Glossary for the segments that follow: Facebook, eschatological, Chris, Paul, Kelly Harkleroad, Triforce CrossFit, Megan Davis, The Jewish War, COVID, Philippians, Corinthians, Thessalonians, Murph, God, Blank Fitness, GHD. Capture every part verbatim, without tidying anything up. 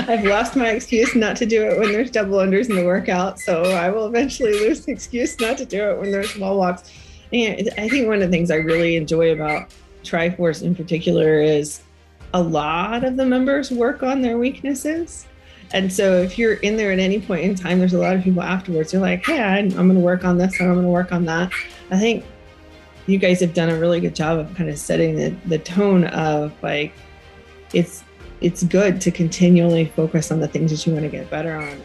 I've lost my excuse not to do it when there's double unders in the workout, so I will eventually lose the excuse not to do it when there's wall walks. And I think one of the things I really enjoy about Triforce in particular is a lot of the members work on their weaknesses. And so if you're in there at any point in time, there's a lot of people afterwards, they're like, hey, I'm going to work on this and I'm going to work on that. I think you guys have done a really good job of kind of setting the, the tone of like, it's, it's good to continually focus on the things that you want to get better on.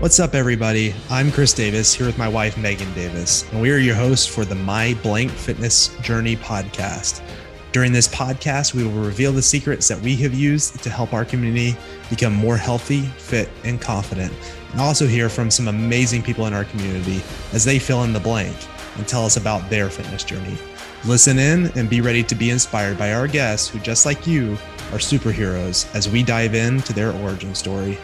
What's up, everybody? I'm Chris Davis here with my wife, Megan Davis, and we are your hosts for the My Blank Fitness Journey podcast. During this podcast, we will reveal the secrets that we have used to help our community become more healthy, fit, and confident, and also hear from some amazing people in our community as they fill in the blank and tell us about their fitness journey. Listen in and be ready to be inspired by our guests who, just like you, are superheroes as we dive into their origin story.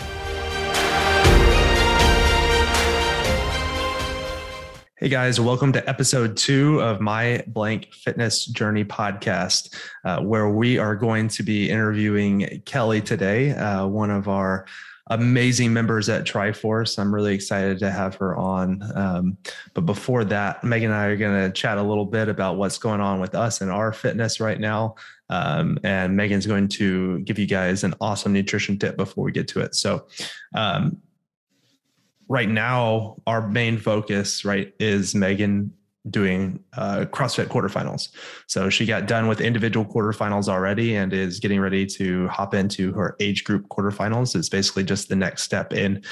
Hey guys, welcome to episode two of My Blank Fitness Journey podcast, uh, where we are going to be interviewing Kelly today, uh, one of our amazing members at Triforce. I'm really excited to have her on. Um, but before that, Megan and I are going to chat a little bit about what's going on with us and our fitness right now. Um, and Megan's going to give you guys an awesome nutrition tip before we get to it. So, um, right now, our main focus, right, is Megan doing uh, CrossFit quarterfinals. So she got done with individual quarterfinals already and is getting ready to hop into her age group quarterfinals. It's basically just the next step in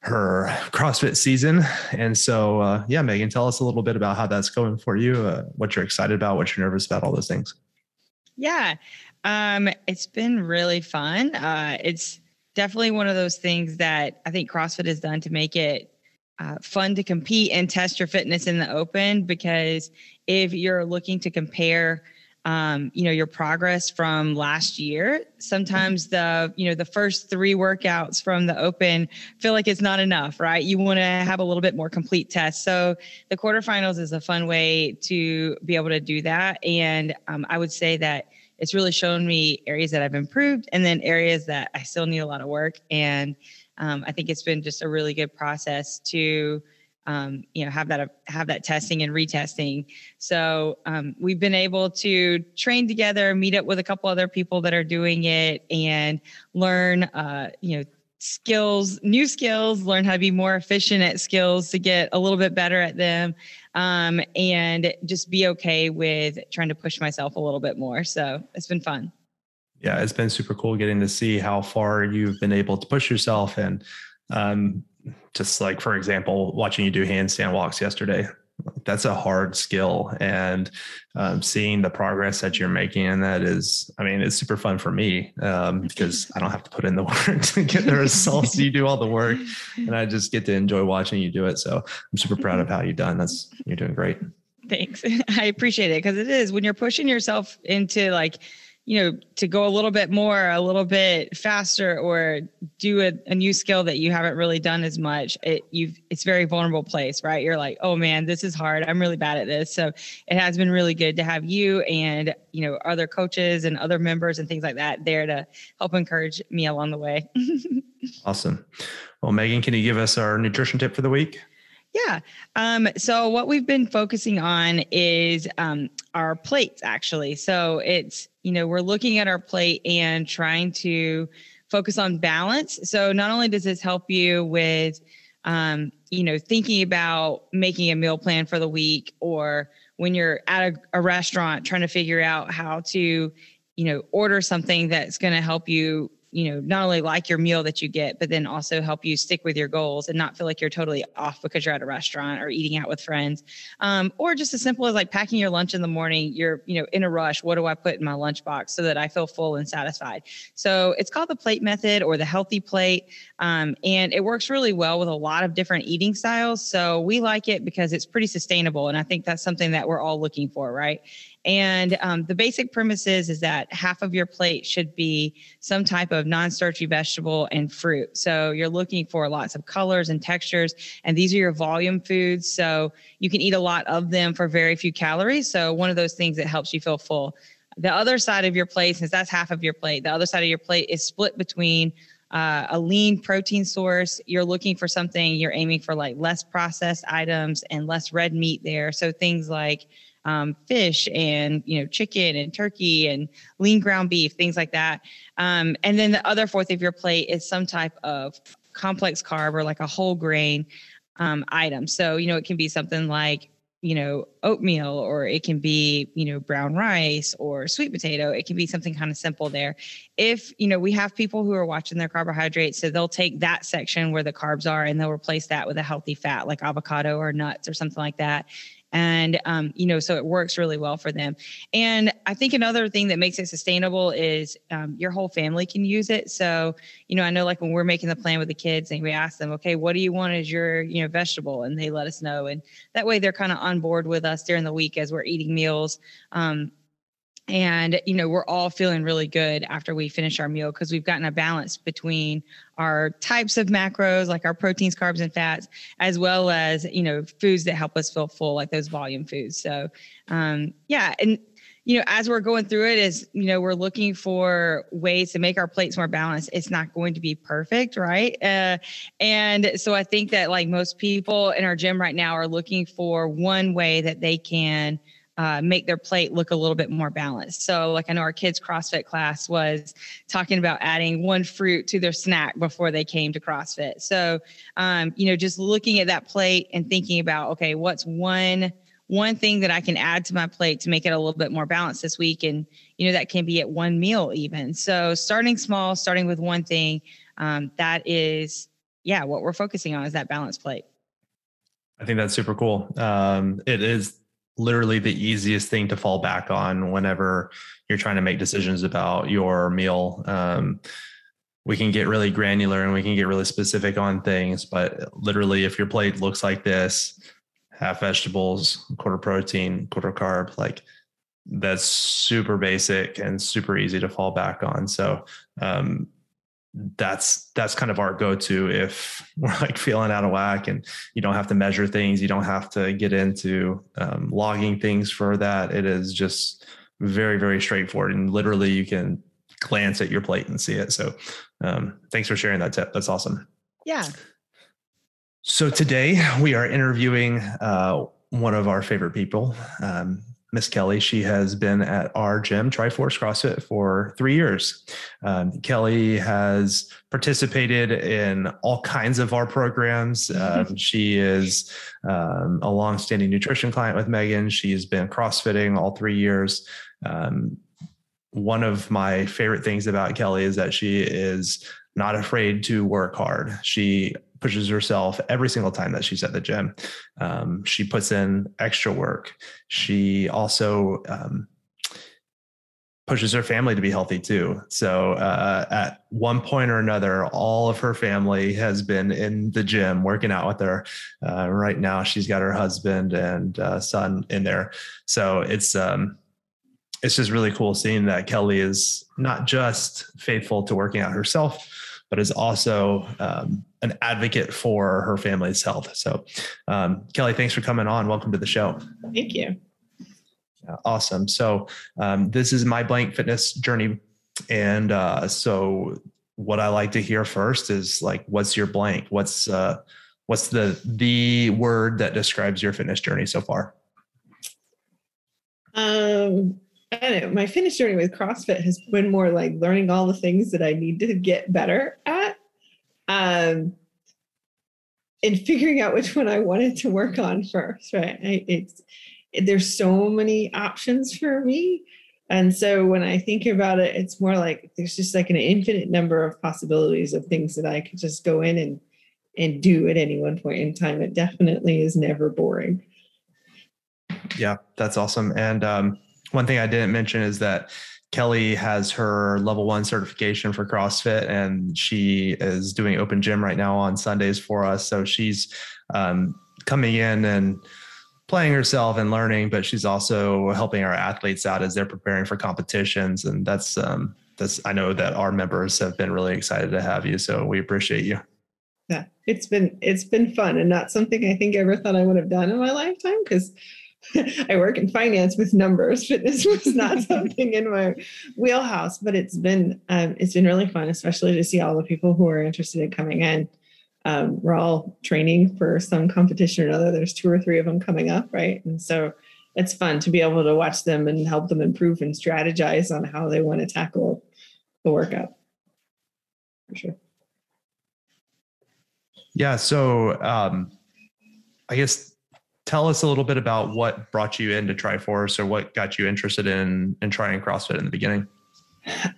her CrossFit season. And so, uh, yeah, Megan, tell us a little bit about how that's going for you, uh, what you're excited about, what you're nervous about, all those things. Yeah, um, it's been really fun. Uh, it's definitely one of those things that I think CrossFit has done to make it uh, fun to compete and test your fitness in the open, because if you're looking to compare, um, you know, your progress from last year, sometimes the, you know, the first three workouts from the open feel like it's not enough, right? You want to have a little bit more complete test. So the quarterfinals is a fun way to be able to do that. And um, I would say that it's really shown me areas that I've improved and then areas that I still need a lot of work. And um, I think it's been just a really good process to, um, you know, have that, have that testing and retesting. So um, we've been able to train together, meet up with a couple other people that are doing it and learn, uh, you know, skills, new skills, learn how to be more efficient at skills to get a little bit better at them. Um, and just be okay with trying to push myself a little bit more. So it's been fun. Yeah, it's been super cool getting to see how far you've been able to push yourself. And um, just like, for example, watching you do handstand walks yesterday, that's a hard skill. And um, seeing the progress that you're making, and that is, I mean, it's super fun for me um, because I don't have to put in the work to get the results. You do all the work and I just get to enjoy watching you do it. So I'm super proud of how you've done. That's, you're doing great. Thanks. I appreciate it, because it is when you're pushing yourself into like, you know, to go a little bit more, a little bit faster, or do a, a new skill that you haven't really done as much. It, you've, it's very vulnerable place, right? You're like, oh man, this is hard. I'm really bad at this. So it has been really good to have you and, you know, other coaches and other members and things like that there to help encourage me along the way. Awesome. Well, Megan, can you give us our nutrition tip for the week? Yeah. Um, so what we've been focusing on is um, our plates, actually. So it's, you know, we're looking at our plate and trying to focus on balance. So not only does this help you with, um, you know, thinking about making a meal plan for the week, or when you're at a, a restaurant trying to figure out how to, you know, order something that's going to help you, you know, not only like your meal that you get, but then also help you stick with your goals and not feel like you're totally off because you're at a restaurant or eating out with friends. Um, or just as simple as like packing your lunch in the morning, you're, you know, in a rush. What do I put in my lunchbox so that I feel full and satisfied? So it's called the plate method or the healthy plate. Um, and it works really well with a lot of different eating styles. So we like it because it's pretty sustainable. And I think that's something that we're all looking for, right? And um, the basic premise is, is that half of your plate should be some type of non-starchy vegetable and fruit. So you're looking for lots of colors and textures, and these are your volume foods. So you can eat a lot of them for very few calories. So one of those things that helps you feel full. The other side of your plate, since that's half of your plate, the other side of your plate is split between Uh, a lean protein source. You're looking for something, you're aiming for like less processed items and less red meat there. So things like um, fish and, you know, chicken and turkey and lean ground beef, things like that. Um, and then the other fourth of your plate is some type of complex carb or like a whole grain um, item. So, you know, it can be something like, you know, oatmeal, or it can be, you know, brown rice or sweet potato. It can be something kind of simple there. If, you know, we have people who are watching their carbohydrates, so they'll take that section where the carbs are and they'll replace that with a healthy fat like avocado or nuts or something like that. And, um, you know, so it works really well for them. And I think another thing that makes it sustainable is um, your whole family can use it. So, you know, I know like when we're making the plan with the kids and we ask them, okay, what do you want as your, you know, vegetable? And they let us know. And that way they're kind of on board with us during the week as we're eating meals. Um, and, you know, we're all feeling really good after we finish our meal because we've gotten a balance between our types of macros, like our proteins, carbs, and fats, as well as, you know, foods that help us feel full, like those volume foods. So, um, yeah. And, you know, as we're going through it is, you know, we're looking for ways to make our plates more balanced. It's not going to be perfect, right? Uh, and so I think that like most people in our gym right now are looking for one way that they can Uh, make their plate look a little bit more balanced. So like I know our kids' CrossFit class was talking about adding one fruit to their snack before they came to CrossFit. So, um, you know, just looking at that plate and thinking about, okay, what's one one thing that I can add to my plate to make it a little bit more balanced this week? And, you know, that can be at one meal even. So starting small, starting with one thing, um, that is, yeah, what we're focusing on is that balanced plate. I think that's super cool. Um, it is literally the easiest thing to fall back on whenever you're trying to make decisions about your meal. Um, we can get really granular and we can get really specific on things, but literally if your plate looks like this, half vegetables, quarter protein, quarter carb, like that's super basic and super easy to fall back on. So, um, that's, that's kind of our go-to if we're like feeling out of whack, and you don't have to measure things. You don't have to get into um, logging things for that. It is just very, very straightforward. And literally you can glance at your plate and see it. So um, thanks for sharing that tip. That's awesome. Yeah. So today we are interviewing uh, one of our favorite people, um, Miss Kelly. She has been at our gym, Triforce CrossFit, for three years. Um, Kelly has participated in all kinds of our programs. Um, she is um, a longstanding nutrition client with Megan. She has been CrossFitting all three years. Um, one of my favorite things about Kelly is that she is not afraid to work hard. She pushes herself every single time that she's at the gym. Um, she puts in extra work. She also um, pushes her family to be healthy too. So uh, at one point or another, all of her family has been in the gym working out with her. Uh, right now, she's got her husband and uh, son in there. So it's um, it's just really cool seeing that Kelly is not just faithful to working out herself, but is also um, an advocate for her family's health. So um, Kelly, thanks for coming on. Welcome to the show. Thank you. Uh, awesome. So um, this is my Blank Fitness journey. And uh, so what I like to hear first is like, what's your blank? What's uh, what's the, the word that describes your fitness journey so far? Um. I don't know. My fitness journey with CrossFit has been more like learning all the things that I need to get better at, um, and figuring out which one I wanted to work on first. Right? I, it's there's so many options for me, and so when I think about it, it's more like there's just like an infinite number of possibilities of things that I could just go in and and do at any one point in time. It definitely is never boring. Yeah, that's awesome. And um, one thing I didn't mention is that Kelly has her level one certification for CrossFit, and she is doing open gym right now on Sundays for us. So she's um, coming in and playing herself and learning, but she's also helping our athletes out as they're preparing for competitions. And that's, um, that's, I know that our members have been really excited to have you. So we appreciate you. Yeah, it's been, it's been fun, and not something I think I ever thought I would have done in my lifetime, because I work in finance with numbers. Fitness was not something in my wheelhouse, but it's been, um, it's been really fun, especially to see all the people who are interested in coming in. Um, we're all training for some competition or another. There's two or three of them coming up, right? And so it's fun to be able to watch them and help them improve and strategize on how they want to tackle the workout. For sure. Yeah. So um, I guess tell us a little bit about what brought you into Triforce, or what got you interested in, in trying CrossFit in the beginning.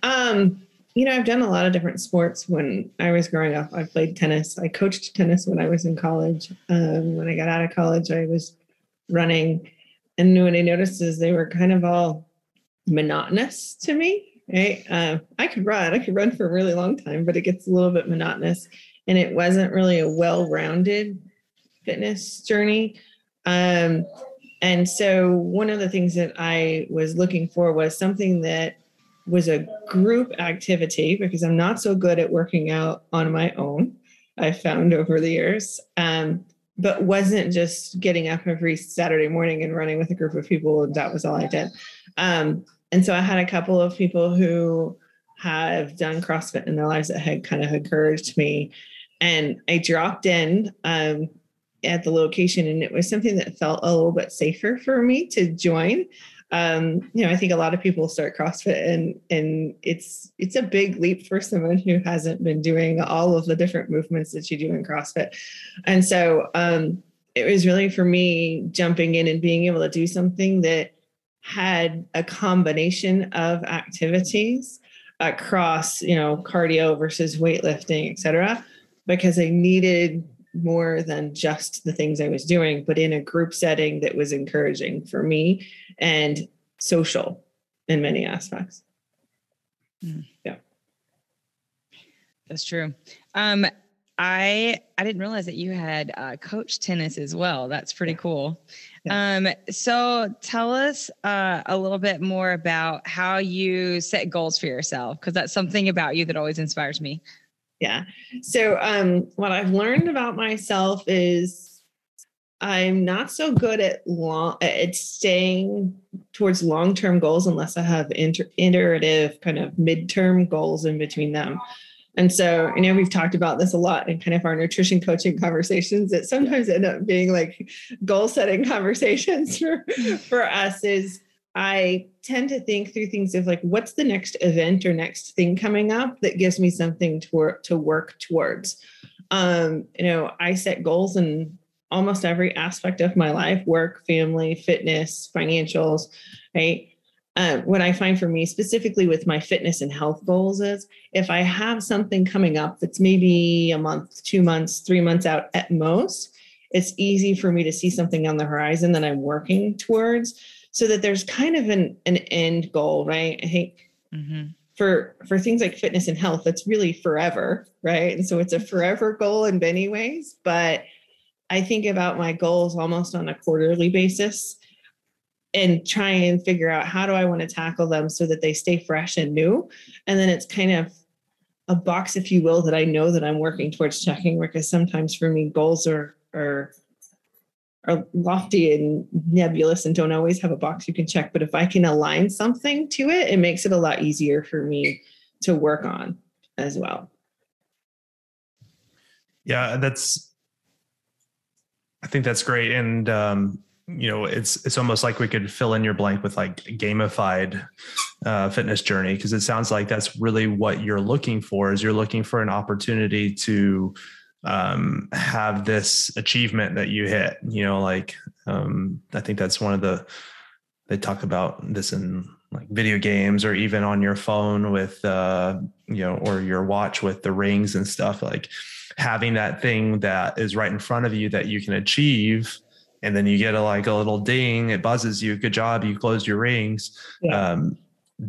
Um, You know, I've done a lot of different sports when I was growing up. I played tennis. I coached tennis when I was in college. Um, when I got out of college, I was running. And what I noticed is they were kind of all monotonous to me, right? Uh, I could run. I could run for a really long time, but it gets a little bit monotonous. And it wasn't really a well-rounded fitness journey. Um, and so one of the things that I was looking for was something that was a group activity, because I'm not so good at working out on my own, I've found over the years, um, but wasn't just getting up every Saturday morning and running with a group of people. And that was all I did. Um, and so I had a couple of people who have done CrossFit in their lives that had kind of encouraged me. And I dropped in um, at the location, and it was something that felt a little bit safer for me to join. Um, you know, I think a lot of people start CrossFit, and, and it's, it's a big leap for someone who hasn't been doing all of the different movements that you do in CrossFit. And so, um, it was really for me jumping in and being able to do something that had a combination of activities across, you know, cardio versus weightlifting, et cetera, because I needed more than just the things I was doing, but in a group setting that was encouraging for me and social in many aspects. Mm. Yeah. That's true. Um, I, I didn't realize that you had uh, coached tennis as well. That's pretty yeah. cool. Yeah. Um, so tell us uh, a little bit more about how you set goals for yourself, because that's something about you that always inspires me. Yeah. So um, what I've learned about myself is I'm not so good at long at staying towards long-term goals unless I have inter- iterative kind of midterm goals in between them. And so, you know, we've talked about this a lot in kind of our nutrition coaching conversations that sometimes end up being like goal setting conversations for, for us is I tend to think through things of like, what's the next event or next thing coming up that gives me something to work, to work towards? Um, you know, I set goals in almost every aspect of my life, work, family, fitness, financials, right? Uh, what I find for me specifically with my fitness and health goals is if I have something coming up that's maybe a month, two months, three months out at most, it's easy for me to see something on the horizon that I'm working towards. So that there's kind of an, an end goal, right? I think mm-hmm. for, for things like fitness and health, it's really forever, right? And so it's a forever goal in many ways, but I think about my goals almost on a quarterly basis and try and figure out how do I want to tackle them so that they stay fresh and new. And then it's kind of a box, if you will, that I know that I'm working towards checking, because sometimes for me, goals are, are, are lofty and nebulous and don't always have a box you can check. But if I can align something to it, it makes it a lot easier for me to work on as well. Yeah, that's, I think that's great. And, um, you know, it's, it's almost like we could fill in your blank with like gamified uh, fitness journey. Cause it sounds like that's really what you're looking for, is you're looking for an opportunity to, um, have this achievement that you hit, you know, like, um, I think that's one of the, they talk about this in like video games or even on your phone with, uh, you know, or your watch with the rings and stuff, like having that thing that is right in front of you that you can achieve. And then you get a, like a little ding, it buzzes you, good job, you closed your rings. Yeah. Um,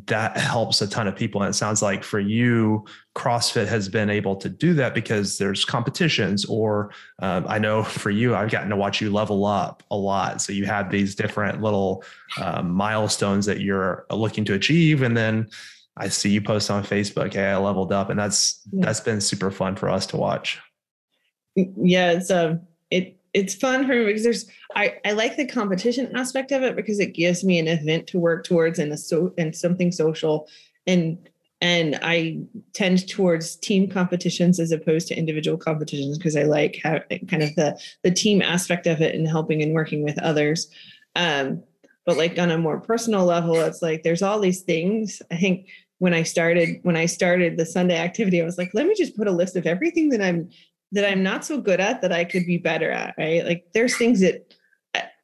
that helps a ton of people. And it sounds like for you, CrossFit has been able to do that because there's competitions, or um, I know for you, I've gotten to watch you level up a lot. So you have these different little um, milestones that you're looking to achieve. And then I see you post on Facebook, hey, I leveled up, and that's, yeah. that's been super fun for us to watch. Yeah. It's, um, it, it's fun for me because there's, I, I like the competition aspect of it because it gives me an event to work towards and a so, and something social. And, and I tend towards team competitions as opposed to individual competitions because I like how kind of the, the team aspect of it and helping and working with others. Um, but like on a more personal level, it's like, there's all these things. I think when I started, when I started the Sunday activity, I was like, let me just put a list of everything that I'm, that I'm not so good at that I could be better at, right? Like there's things that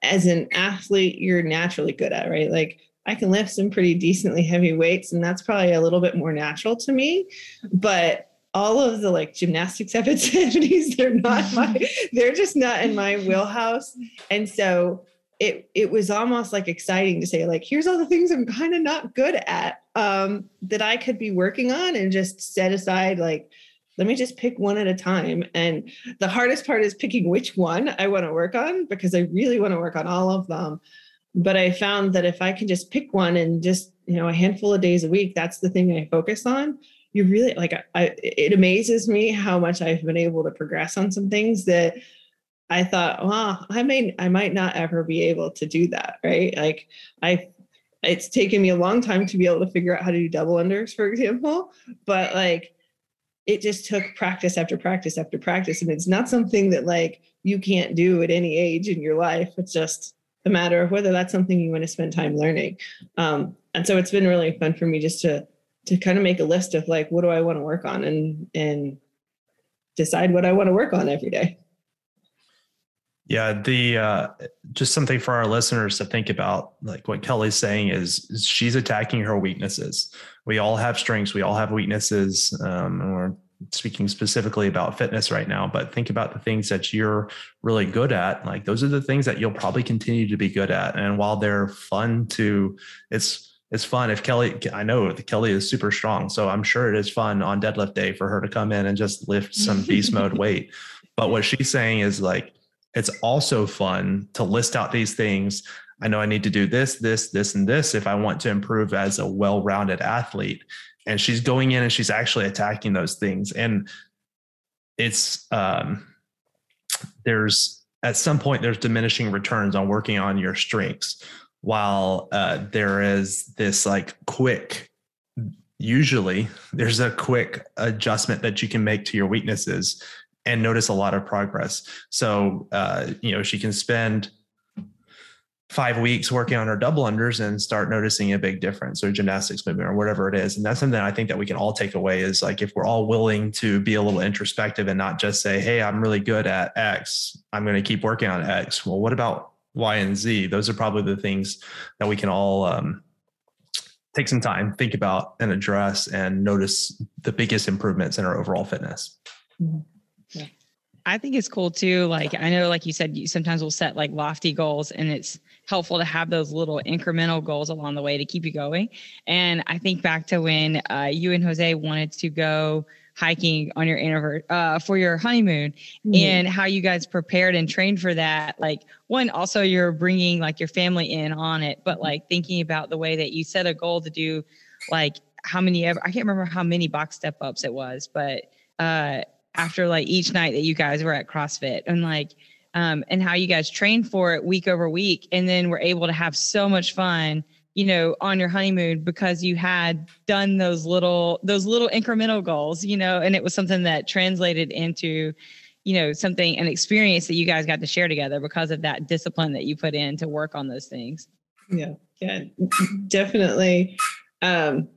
as an athlete, you're naturally good at, right? Like I can lift some pretty decently heavy weights, and that's probably a little bit more natural to me, but all of the like gymnastics activities, they're not my, they're just not in my wheelhouse. And so it, it was almost like exciting to say like, here's all the things I'm kind of not good at um, that I could be working on and just set aside, like, let me just pick one at a time. And the hardest part is picking which one I want to work on, because I really want to work on all of them. But I found that if I can just pick one and just, you know, a handful of days a week, that's the thing I focus on. You really like, I, I, it amazes me how much I've been able to progress on some things that I thought, wow, I may, I might not ever be able to do that. Right. Like I, it's taken me a long time to be able to figure out how to do double unders, for example, but like, it just took practice after practice after practice. And it's not something that like you can't do at any age in your life. It's just a matter of whether that's something you want to spend time learning. Um, and so it's been really fun for me just to, to kind of make a list of like, what do I want to work on, and, and decide what I want to work on every day. Yeah. The, uh, just something for our listeners to think about, like what Kelly's saying is, is she's attacking her weaknesses. We all have strengths. We all have weaknesses. Um, and we're speaking specifically about fitness right now, but think about the things that you're really good at. Like those are the things that you'll probably continue to be good at. And while they're fun to, it's, it's fun if Kelly, I know Kelly is super strong, so I'm sure it is fun on deadlift day for her to come in and just lift some beast mode weight. But what she's saying is like, it's also fun to list out these things. I know I need to do this, this, this, and this if I want to improve as a well-rounded athlete. And she's going in and she's actually attacking those things. And it's, um, there's, at some point, there's diminishing returns on working on your strengths, while uh, there is this like quick, usually there's a quick adjustment that you can make to your weaknesses and notice a lot of progress. So, uh, you know, she can spend five weeks working on her double unders and start noticing a big difference, or gymnastics movement, or whatever it is. And that's something I think that we can all take away is like, if we're all willing to be a little introspective and not just say, hey, I'm really good at X, I'm going to keep working on X. Well, what about Y and Z? Those are probably the things that we can all, um, take some time, think about and address, and notice the biggest improvements in our overall fitness. Mm-hmm. Yeah. I think it's cool too. Like, I know, like you said, you sometimes will set like lofty goals, and it's helpful to have those little incremental goals along the way to keep you going. And I think back to when uh, you and Jose wanted to go hiking on your anniversary, uh, for your honeymoon, mm-hmm. and how you guys prepared and trained for that. Like one, also you're bringing like your family in on it, but like thinking about the way that you set a goal to do like how many, ever, I can't remember how many box step ups it was, but, uh, after like each night that you guys were at CrossFit, and like, um, and how you guys trained for it week over week. And then were able to have so much fun, you know, on your honeymoon, because you had done those little, those little incremental goals, you know, and it was something that translated into, you know, something, an experience that you guys got to share together because of that discipline that you put in to work on those things. Yeah. Yeah, definitely. Um,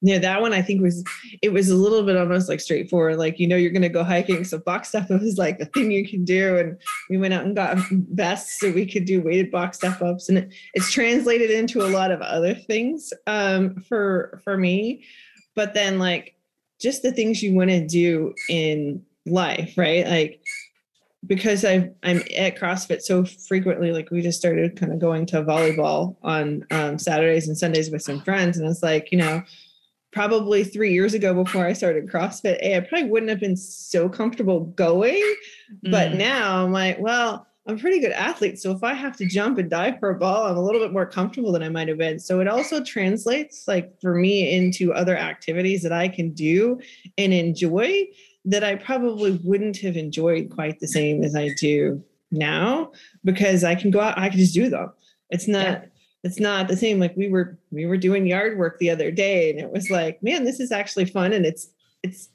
Yeah, that one I think was, it was a little bit almost like straightforward. Like, you know, you're going to go hiking. So box step up is like the thing you can do. And we went out and got vests so we could do weighted box step ups. And it, it's translated into a lot of other things um, for, for me. But then like just the things you want to do in life, right? Like because I, I'm at CrossFit so frequently, like we just started kind of going to volleyball on um, Saturdays and Sundays with some friends. And it's like, you know, probably three years ago before I started CrossFit, A, I probably wouldn't have been so comfortable going, but mm. now I'm like, well, I'm a pretty good athlete. So if I have to jump and dive for a ball, I'm a little bit more comfortable than I might've been. So it also translates like for me into other activities that I can do and enjoy that I probably wouldn't have enjoyed quite the same as I do now, because I can go out, I can just do them. It's not, yeah. it's not the same. Like we were, we were doing yard work the other day and it was like, man, this is actually fun. And it's, it's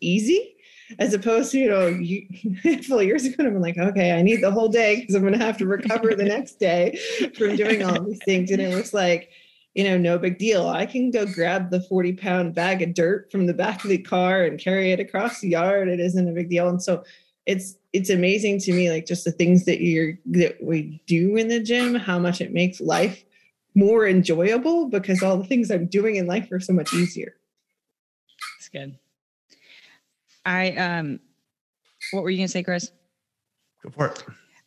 easy. As opposed to, you know, you, a few years ago, I'm like, okay, I need the whole day because I'm going to have to recover the next day from doing all these things. And it was like, you know, no big deal. I can go grab the forty pound bag of dirt from the back of the car and carry it across the yard. It isn't a big deal. And so it's, it's amazing to me, like just the things that you're, that we do in the gym, how much it makes life more enjoyable because all the things I'm doing in life are so much easier. That's good. I, um, what were you going to say, Chris? Go for it.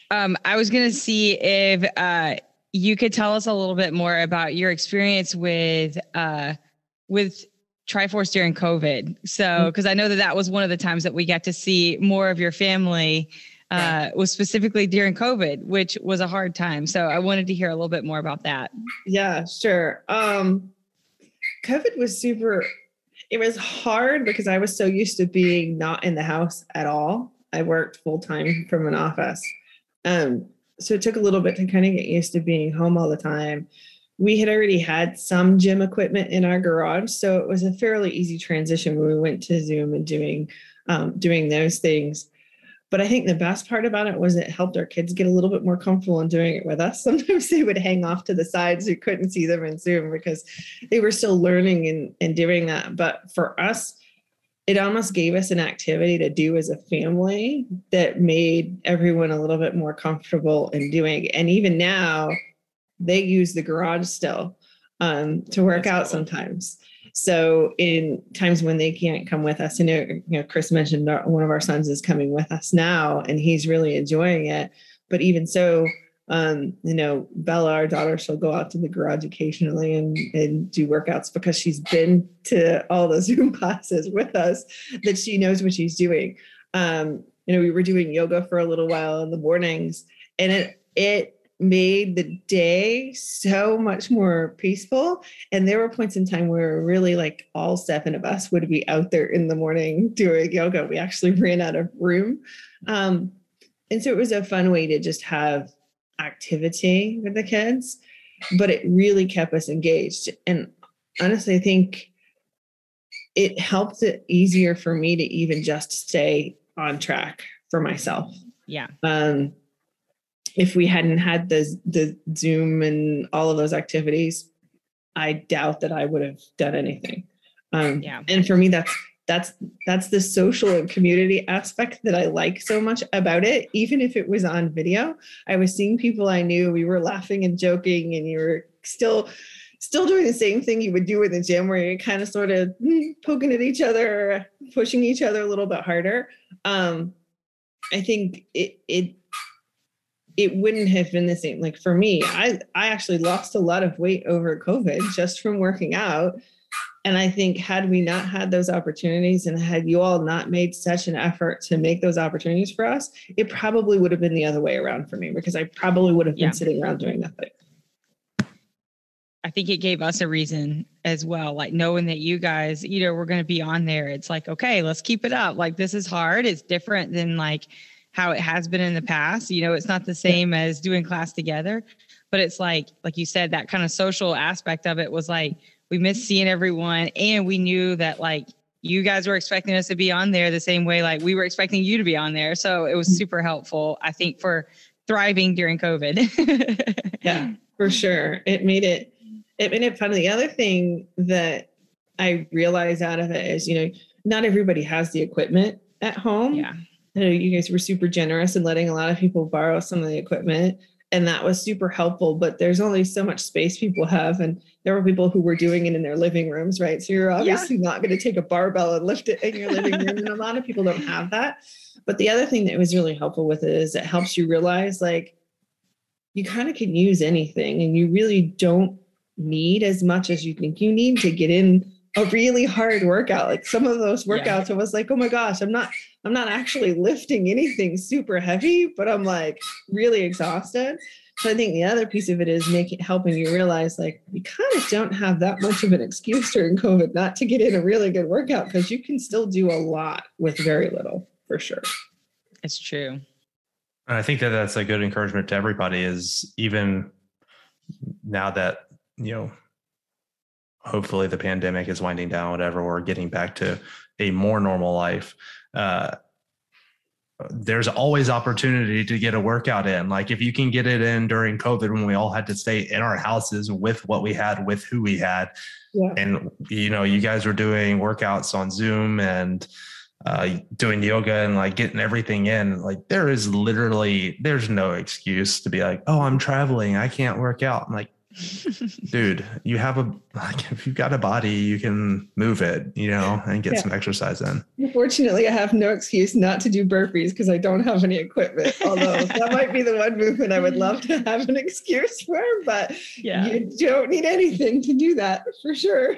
Um, I was going to see if, uh, you could tell us a little bit more about your experience with, uh, with Triforce during COVID. So, cause I know that that was one of the times that we got to see more of your family, uh, was specifically during COVID, which was a hard time. So I wanted to hear a little bit more about that. Yeah, sure. Um, COVID was super It was hard because I was so used to being not in the house at all. I worked full time from an office. Um, so it took a little bit to kind of get used to being home all the time. We had already had some gym equipment in our garage, so it was a fairly easy transition when we went to Zoom and doing, um, doing those things. But I think the best part about it was it helped our kids get a little bit more comfortable in doing it with us. Sometimes they would hang off to the sides. You couldn't see them in Zoom because they were still learning and, and doing that. But for us, it almost gave us an activity to do as a family that made everyone a little bit more comfortable in doing. And even now, they use the garage still um, to work That's out cool. sometimes. So in times when they can't come with us, you know, you know, Chris mentioned our, one of our sons is coming with us now and he's really enjoying it. But even so, um, you know, Bella, our daughter, she'll go out to the garage occasionally and, and do workouts because she's been to all the Zoom classes with us that she knows what she's doing. Um, you know, we were doing yoga for a little while in the mornings and it, it, made the day so much more peaceful. And there were points in time where really like all seven of us would be out there in the morning doing yoga. We actually ran out of room. Um, and so it was a fun way to just have activity with the kids, but it really kept us engaged. And honestly, I think it helped it easier for me to even just stay on track for myself. Yeah. Um, If we hadn't had the, the Zoom and all of those activities, I doubt that I would have done anything. Um, yeah. And for me, that's, that's, that's the social and community aspect that I like so much about it. Even if it was on video, I was seeing people I knew, we were laughing and joking and you were still, still doing the same thing you would do in the gym where you're kind of sort of poking at each other, pushing each other a little bit harder. Um, I think it, it, it wouldn't have been the same. Like for me, I, I actually lost a lot of weight over COVID just from working out. And I think had we not had those opportunities and had you all not made such an effort to make those opportunities for us, it probably would have been the other way around for me because I probably would have been yeah. sitting around doing nothing. I think it gave us a reason as well. Like knowing that you guys, you know, we're going to be on there. It's like, okay, let's keep it up. Like this is hard. It's different than like how it has been in the past. You know, it's not the same as doing class together, but it's like, like you said, that kind of social aspect of it was like, we missed seeing everyone. And we knew that like, you guys were expecting us to be on there the same way, like we were expecting you to be on there. So it was super helpful, I think, for thriving during COVID. Yeah, for sure. It made it, it made it fun. The other thing that I realized out of it is, you know, not everybody has the equipment at home. Yeah. I know you guys were super generous in letting a lot of people borrow some of the equipment. And that was super helpful, but there's only so much space people have. And there were people who were doing it in their living rooms, right? So you're obviously yeah. not going to take a barbell and lift it in your living room. And a lot of people don't have that. But the other thing that was really helpful with it is it helps you realize, like, you kind of can use anything, and you really don't need as much as you think you need to get in a really hard workout. Like some of those workouts, yeah. I was like, oh my gosh, I'm not, I'm not actually lifting anything super heavy, but I'm like really exhausted. So I think the other piece of it is making, helping you realize, like, you kind of don't have that much of an excuse during COVID not to get in a really good workout, because you can still do a lot with very little, for sure. It's true. And I think that that's a good encouragement to everybody, is even now that, you know, hopefully the pandemic is winding down, whatever, or getting back to a more normal life. Uh, there's always opportunity to get a workout in. Like if you can get it in during COVID, when we all had to stay in our houses with what we had, with who we had. Yeah. And, you know, you guys were doing workouts on Zoom and uh, doing yoga and like getting everything in. Like there is literally, there's no excuse to be like, oh, I'm traveling, I can't work out. I'm like, dude, you have a, like, if you've got a body, you can move it, you know, and get yeah. some exercise in. Unfortunately, I have no excuse not to do burpees because I don't have any equipment. Although that might be the one movement I would love to have an excuse for, but yeah. you don't need anything to do that, for sure.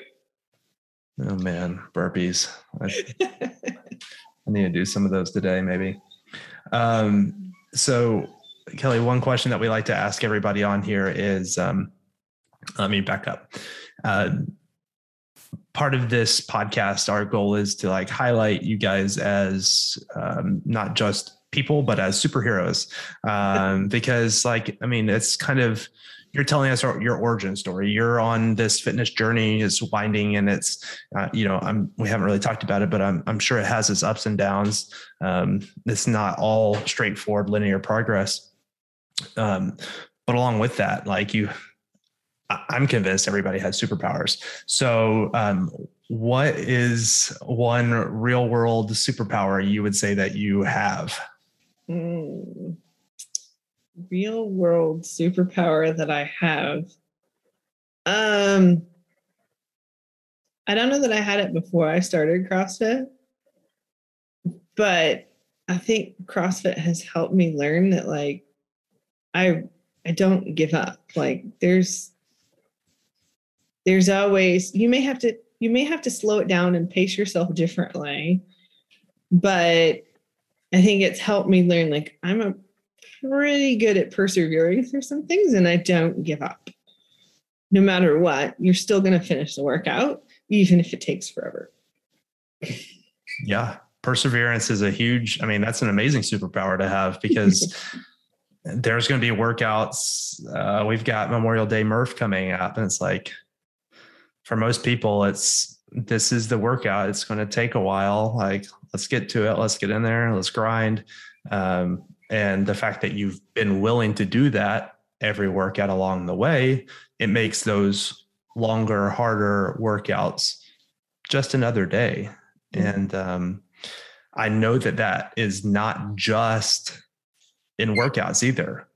Oh man, burpees. I, I need to do some of those today, maybe. Um, so Kelly, one question that we like to ask everybody on here is, um, let me back up. Uh, part of this podcast, our goal is to like highlight you guys as um, not just people, but as superheroes. Um, because like, I mean, it's kind of, you're telling us your origin story. You're on this fitness journey, is winding, and it's, uh, you know, I'm, we haven't really talked about it, but I'm, I'm sure it has its ups and downs. Um, it's not all straightforward linear progress. Um, but along with that, like you, I'm convinced everybody has superpowers. So um, what is one real world superpower you would say that you have? Mm. Real world superpower that I have. Um, I don't know that I had it before I started CrossFit, but I think CrossFit has helped me learn that, like, I, I don't give up. Like there's, There's always, you may have to, you may have to slow it down and pace yourself differently, but I think it's helped me learn, like, I'm a pretty good at persevering through some things, and I don't give up. No matter what, you're still going to finish the workout, even if it takes forever. Yeah. Perseverance is a huge, I mean, that's an amazing superpower to have, because there's going to be workouts. Uh, we've got Memorial Day Murph coming up, and it's like, for most people, it's, this is the workout. It's going to take a while. Like, let's get to it. Let's get in there. Let's grind. Um, and the fact that you've been willing to do that every workout along the way, it makes those longer, harder workouts just another day. Mm-hmm. And um, I know that that is not just in workouts either,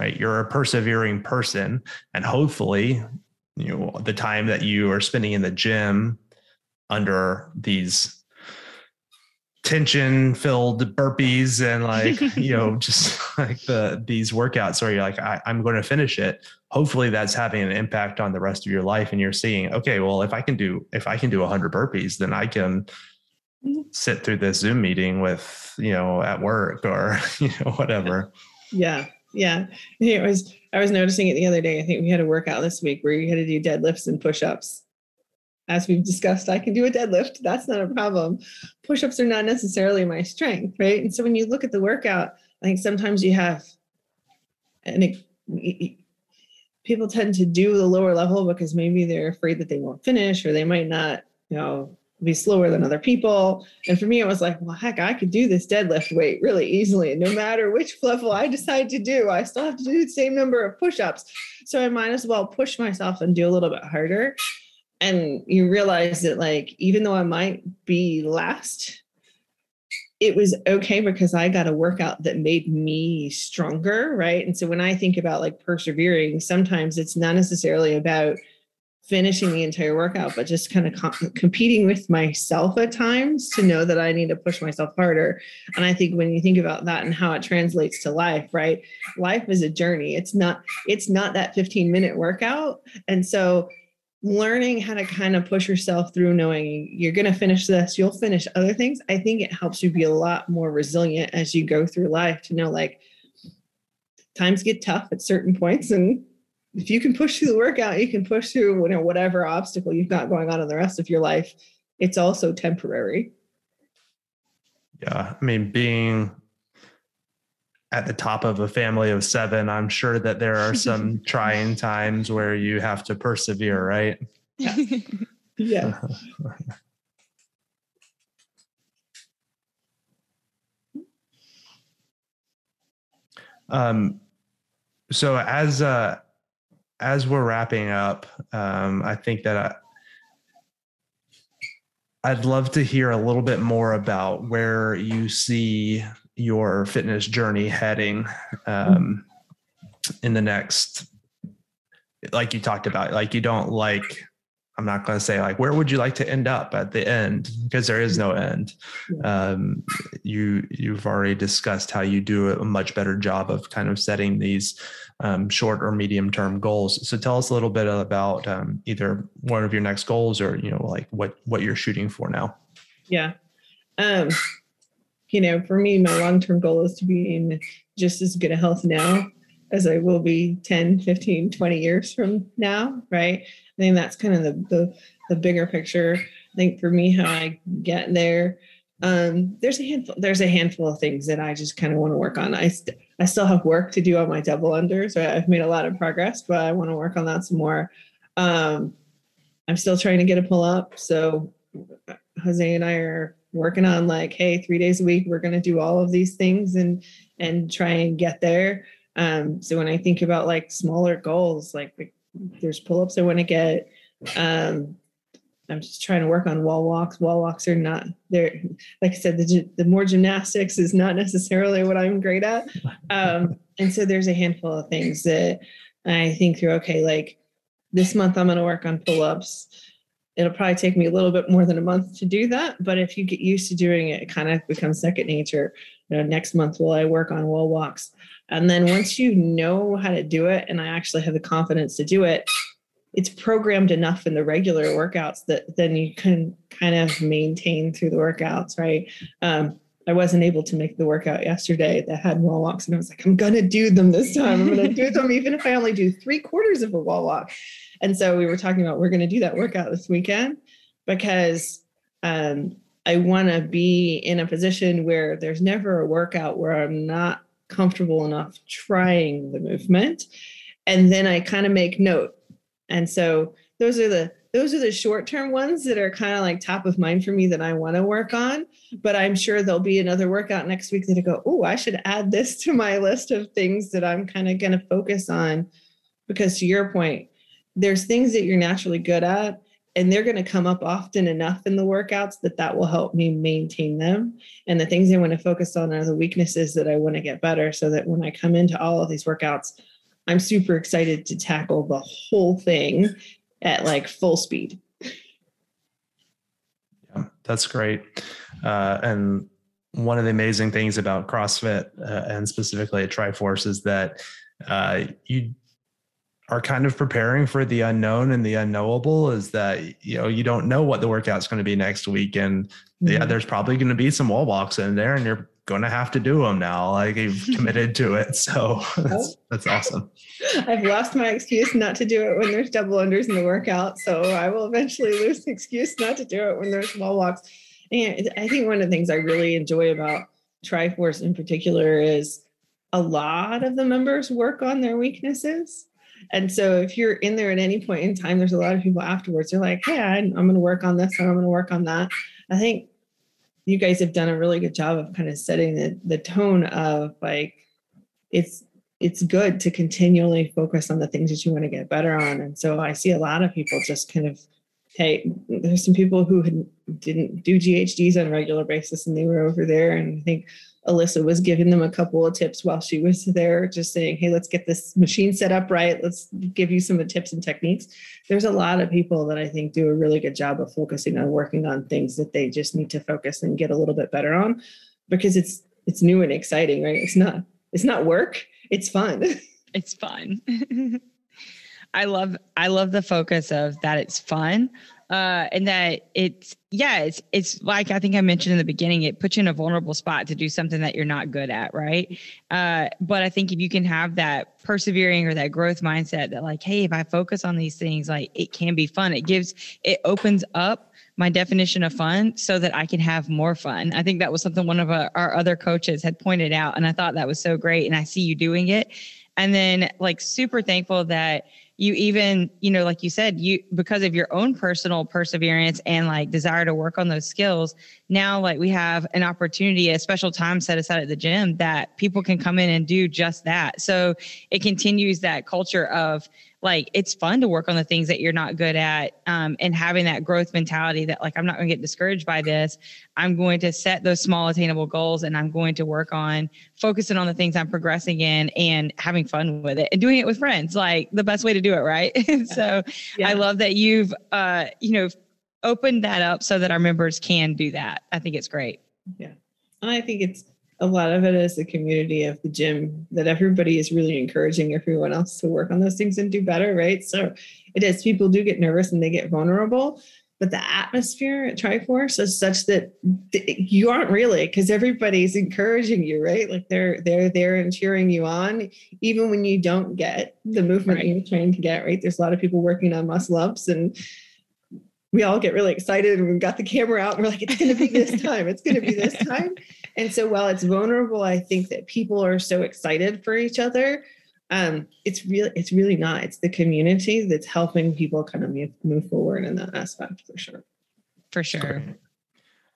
right? You're a persevering person, and hopefully, you know, the time that you are spending in the gym under these tension filled burpees and like, you know, just like the, these workouts where you're like, I, I'm going to finish it. Hopefully that's having an impact on the rest of your life. And you're seeing, okay, well, if I can do, if I can do a hundred burpees, then I can sit through this Zoom meeting with, you know, at work or, you know, whatever. Yeah. Yeah. It was, I was noticing it the other day. I think we had a workout this week where you had to do deadlifts and push-ups. As we've discussed, I can do a deadlift. That's not a problem. Push-ups are not necessarily my strength, right? And so when you look at the workout, I think sometimes you have, and it, people tend to do the lower level because maybe they're afraid that they won't finish, or they might not, you know, be slower than other people. And for me, it was like, well, heck, I could do this deadlift weight really easily. And no matter which level I decide to do, I still have to do the same number of push-ups. So I might as well push myself and do a little bit harder. And you realize that, like, even though I might be last, it was okay because I got a workout that made me stronger, right? And so when I think about like persevering, sometimes it's not necessarily about finishing the entire workout, but just kind of com- competing with myself at times to know that I need to push myself harder. And I think when you think about that and how it translates to life, right? Life is a journey. It's not, it's not that fifteen minute workout. And so learning how to kind of push yourself through, knowing you're going to finish this, you'll finish other things. I think it helps you be a lot more resilient as you go through life to know, like, times get tough at certain points. And if you can push through the workout, you can push through, you know, whatever obstacle you've got going on in the rest of your life. It's also temporary. Yeah. I mean, being at the top of a family of seven, I'm sure that there are some trying times where you have to persevere, right? Yeah. Yeah. um, so as, uh, as we're wrapping up, um, I think that I, I'd love to hear a little bit more about where you see your fitness journey heading um, in the next, like you talked about, like you don't like, I'm not going to say like, where would you like to end up at the end? Because there is no end. Um, you, you've already discussed how you do a much better job of kind of setting these um, short or medium term goals. So tell us a little bit about um, either one of your next goals or, you know, like what, what you're shooting for now. Yeah. Um, you know, for me, my long-term goal is to be in just as good a health now as I will be ten, fifteen, twenty years from now. Right. I think that's kind of the, the, the bigger picture. I think for me, how I get there, um, there's a handful, there's a handful of things that I just kind of want to work on. I, st- I still have work to do on my double unders. So I've made a lot of progress, but I want to work on that some more. Um, I'm still trying to get a pull up. So Jose and I are working on like, hey, three days a week, we're going to do all of these things and, and try and get there. Um, so when I think about like smaller goals, like the, there's pull-ups I want to get. Um, I'm just trying to work on wall walks. Wall walks are not there. Like I said, the, the more gymnastics is not necessarily what I'm great at. Um, and so there's a handful of things that I think through, okay, like this month I'm going to work on pull-ups. It'll probably take me a little bit more than a month to do that. But if you get used to doing it, it kind of becomes second nature. You know, next month, will I work on wall walks? And then once you know how to do it, and I actually have the confidence to do it, it's programmed enough in the regular workouts that then you can kind of maintain through the workouts, right? Um, I wasn't able to make the workout yesterday that had wall walks. And I was like, I'm going to do them this time. I'm going to do them even if I only do three quarters of a wall walk. And so we were talking about, we're going to do that workout this weekend because um, I want to be in a position where there's never a workout where I'm not comfortable enough trying the movement. And then I kind of make note. And so those are the, those are the short-term ones that are kind of like top of mind for me that I want to work on, but I'm sure there'll be another workout next week that I go, oh, I should add this to my list of things that I'm kind of going to focus on. Because to your point, there's things that you're naturally good at, and they're going to come up often enough in the workouts that that will help me maintain them. And the things I want to focus on are the weaknesses that I want to get better, so that when I come into all of these workouts, I'm super excited to tackle the whole thing at like full speed. Yeah, that's great. Uh, and one of the amazing things about CrossFit uh, and specifically at Triforce is that uh, you are kind of preparing for the unknown, and the unknowable is that, you know, you don't know what the workout's going to be next week. And mm-hmm. yeah, there's probably going to be some wall walks in there, and you're going to have to do them now. Like, you've committed to it. So that's, that's awesome. I've lost my excuse not to do it when there's double unders in the workout. So I will eventually lose the excuse not to do it when there's wall walks. And I think one of the things I really enjoy about Triforce in particular is a lot of the members work on their weaknesses. And so if you're in there at any point in time, there's a lot of people afterwards. They're like, hey, I'm going to work on this, or I'm going to work on that. I think you guys have done a really good job of kind of setting the, the tone of like, it's, it's good to continually focus on the things that you want to get better on. And so I see a lot of people just kind of, hey, there's some people who had, didn't do G H Ds on a regular basis, and they were over there. And I think Alyssa was giving them a couple of tips while she was there, just saying, hey, let's get this machine set up right. Let's give you some of the tips and techniques. There's a lot of people that I think do a really good job of focusing on working on things that they just need to focus and get a little bit better on, because it's it's new and exciting, right? It's not it's not work. It's fun. It's fun. I love I love the focus of that. It's fun. Uh, and that it's, yeah, it's, it's like, I think I mentioned in the beginning, it puts you in a vulnerable spot to do something that you're not good at. Right. Uh, but I think if you can have that persevering or that growth mindset that like, hey, if I focus on these things, like it can be fun. It gives, it opens up my definition of fun so that I can have more fun. I think that was something one of our, our other coaches had pointed out. And I thought that was so great. And I see you doing it. And then like super thankful that you even, you know, like you said, you, because of your own personal perseverance and like desire to work on those skills. Now, like we have an opportunity, a special time set aside at the gym that people can come in and do just that. So it continues that culture of like, it's fun to work on the things that you're not good at, um, and having that growth mentality that like, I'm not going to get discouraged by this. I'm going to set those small attainable goals, and I'm going to work on focusing on the things I'm progressing in and having fun with it and doing it with friends, like the best way to do it. Right. Yeah. So yeah. I love that you've, uh, you know, opened that up so that our members can do that. I think it's great. Yeah. And I think it's a lot of it is the community of the gym, that everybody is really encouraging everyone else to work on those things and do better. Right. So it is, people do get nervous and they get vulnerable, but the atmosphere at Triforce is such that you aren't really, because everybody's encouraging you, right? Like they're, they're there and cheering you on, even when you don't get the movement right. You're trying to get, right. There's a lot of people working on muscle ups, and we all get really excited, and we've got the camera out and we're like, it's going to be this time. It's going to be this time. And so while it's vulnerable, I think that people are so excited for each other. Um, it's really, it's really not, it's the community that's helping people kind of move, move forward in that aspect for sure. For sure.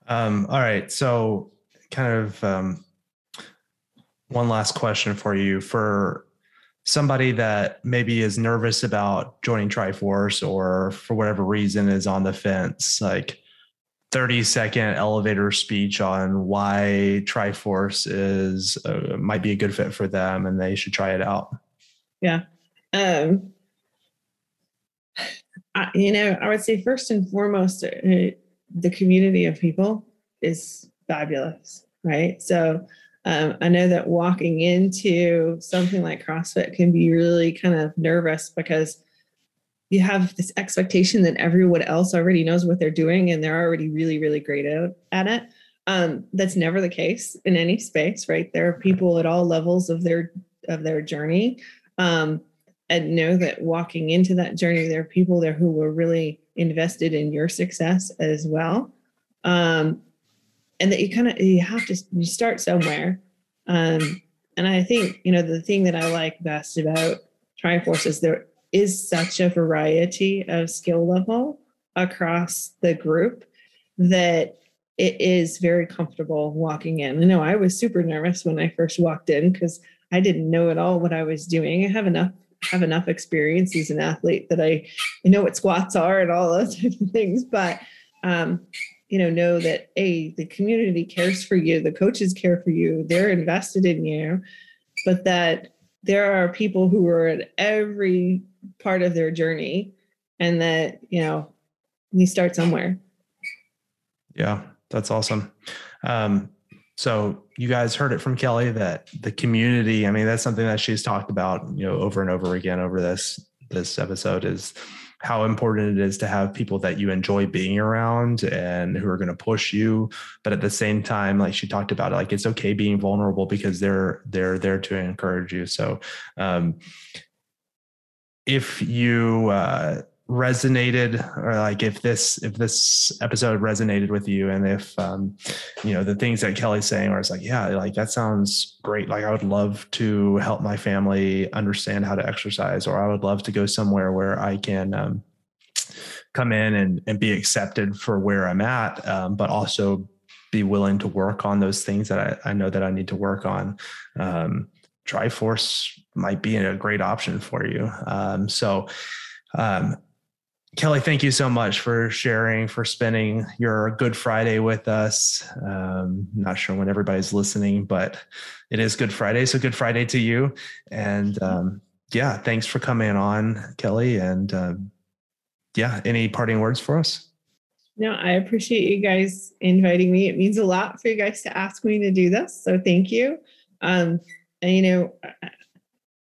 Um, all right. So kind of, um, one last question for you, for somebody that maybe is nervous about joining Triforce, or for whatever reason is on the fence, like thirty second elevator speech on why Triforce is uh, might be a good fit for them and they should try it out. Yeah. Um, I, you know, I would say first and foremost, uh, the community of people is fabulous, right? So Um, I know that walking into something like CrossFit can be really kind of nervous, because you have this expectation that everyone else already knows what they're doing and they're already really, really great at it. Um, that's never the case in any space, right? There are people at all levels of their of their journey. Um, and know that walking into that journey, there are people there who were really invested in your success as well. Um, And that you kind of, you have to, you start somewhere. Um, and I think, you know, the thing that I like best about Triforce is there is such a variety of skill level across the group that it is very comfortable walking in. I know I was super nervous when I first walked in, because I didn't know at all what I was doing. I have enough, have enough experience as an athlete that I, I know what squats are and all those types of things, but, um, you know, know that A, the community cares for you, the coaches care for you, they're invested in you, but that there are people who are at every part of their journey, and that, you know, you start somewhere. Yeah, that's awesome. Um, so you guys heard it from Kelly that the community, I mean, that's something that she's talked about, you know, over and over again over this, this episode, is how important it is to have people that you enjoy being around and who are going to push you. But at the same time, like she talked about, like, it's okay being vulnerable, because they're, they're there to encourage you. So, um, if you, uh, resonated, or like if this, if this episode resonated with you, and if, um, you know, the things that Kelly's saying, or it's like, yeah, like that sounds great. Like I would love to help my family understand how to exercise, or I would love to go somewhere where I can, um, come in and, and be accepted for where I'm at. Um, but also be willing to work on those things that I, I know that I need to work on. Um, Triforce might be a great option for you. Um, so, um, Kelly, thank you so much for sharing, for spending your Good Friday with us. Um, not sure when everybody's listening, but it is Good Friday. So Good Friday to you. And um, yeah, thanks for coming on, Kelly. And um, yeah, any parting words for us? No, I appreciate you guys inviting me. It means a lot for you guys to ask me to do this. So thank you. Um, and, you know,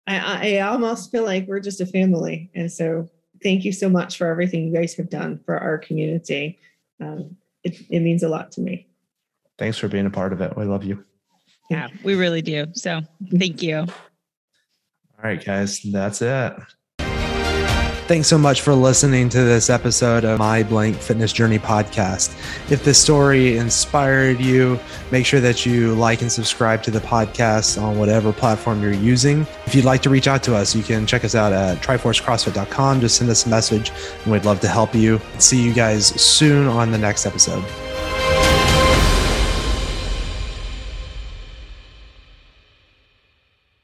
I, I almost feel like we're just a family. And so thank you so much for everything you guys have done for our community. Um, it, it means a lot to me. Thanks for being a part of it. We love you. Yeah, we really do. So thank you. All right, guys, that's it. Thanks so much for listening to this episode of My Blank Fitness Journey podcast. If this story inspired you, make sure that you like and subscribe to the podcast on whatever platform you're using. If you'd like to reach out to us, you can check us out at triforce crossfit dot com. Just send us a message and we'd love to help you. See you guys soon on the next episode.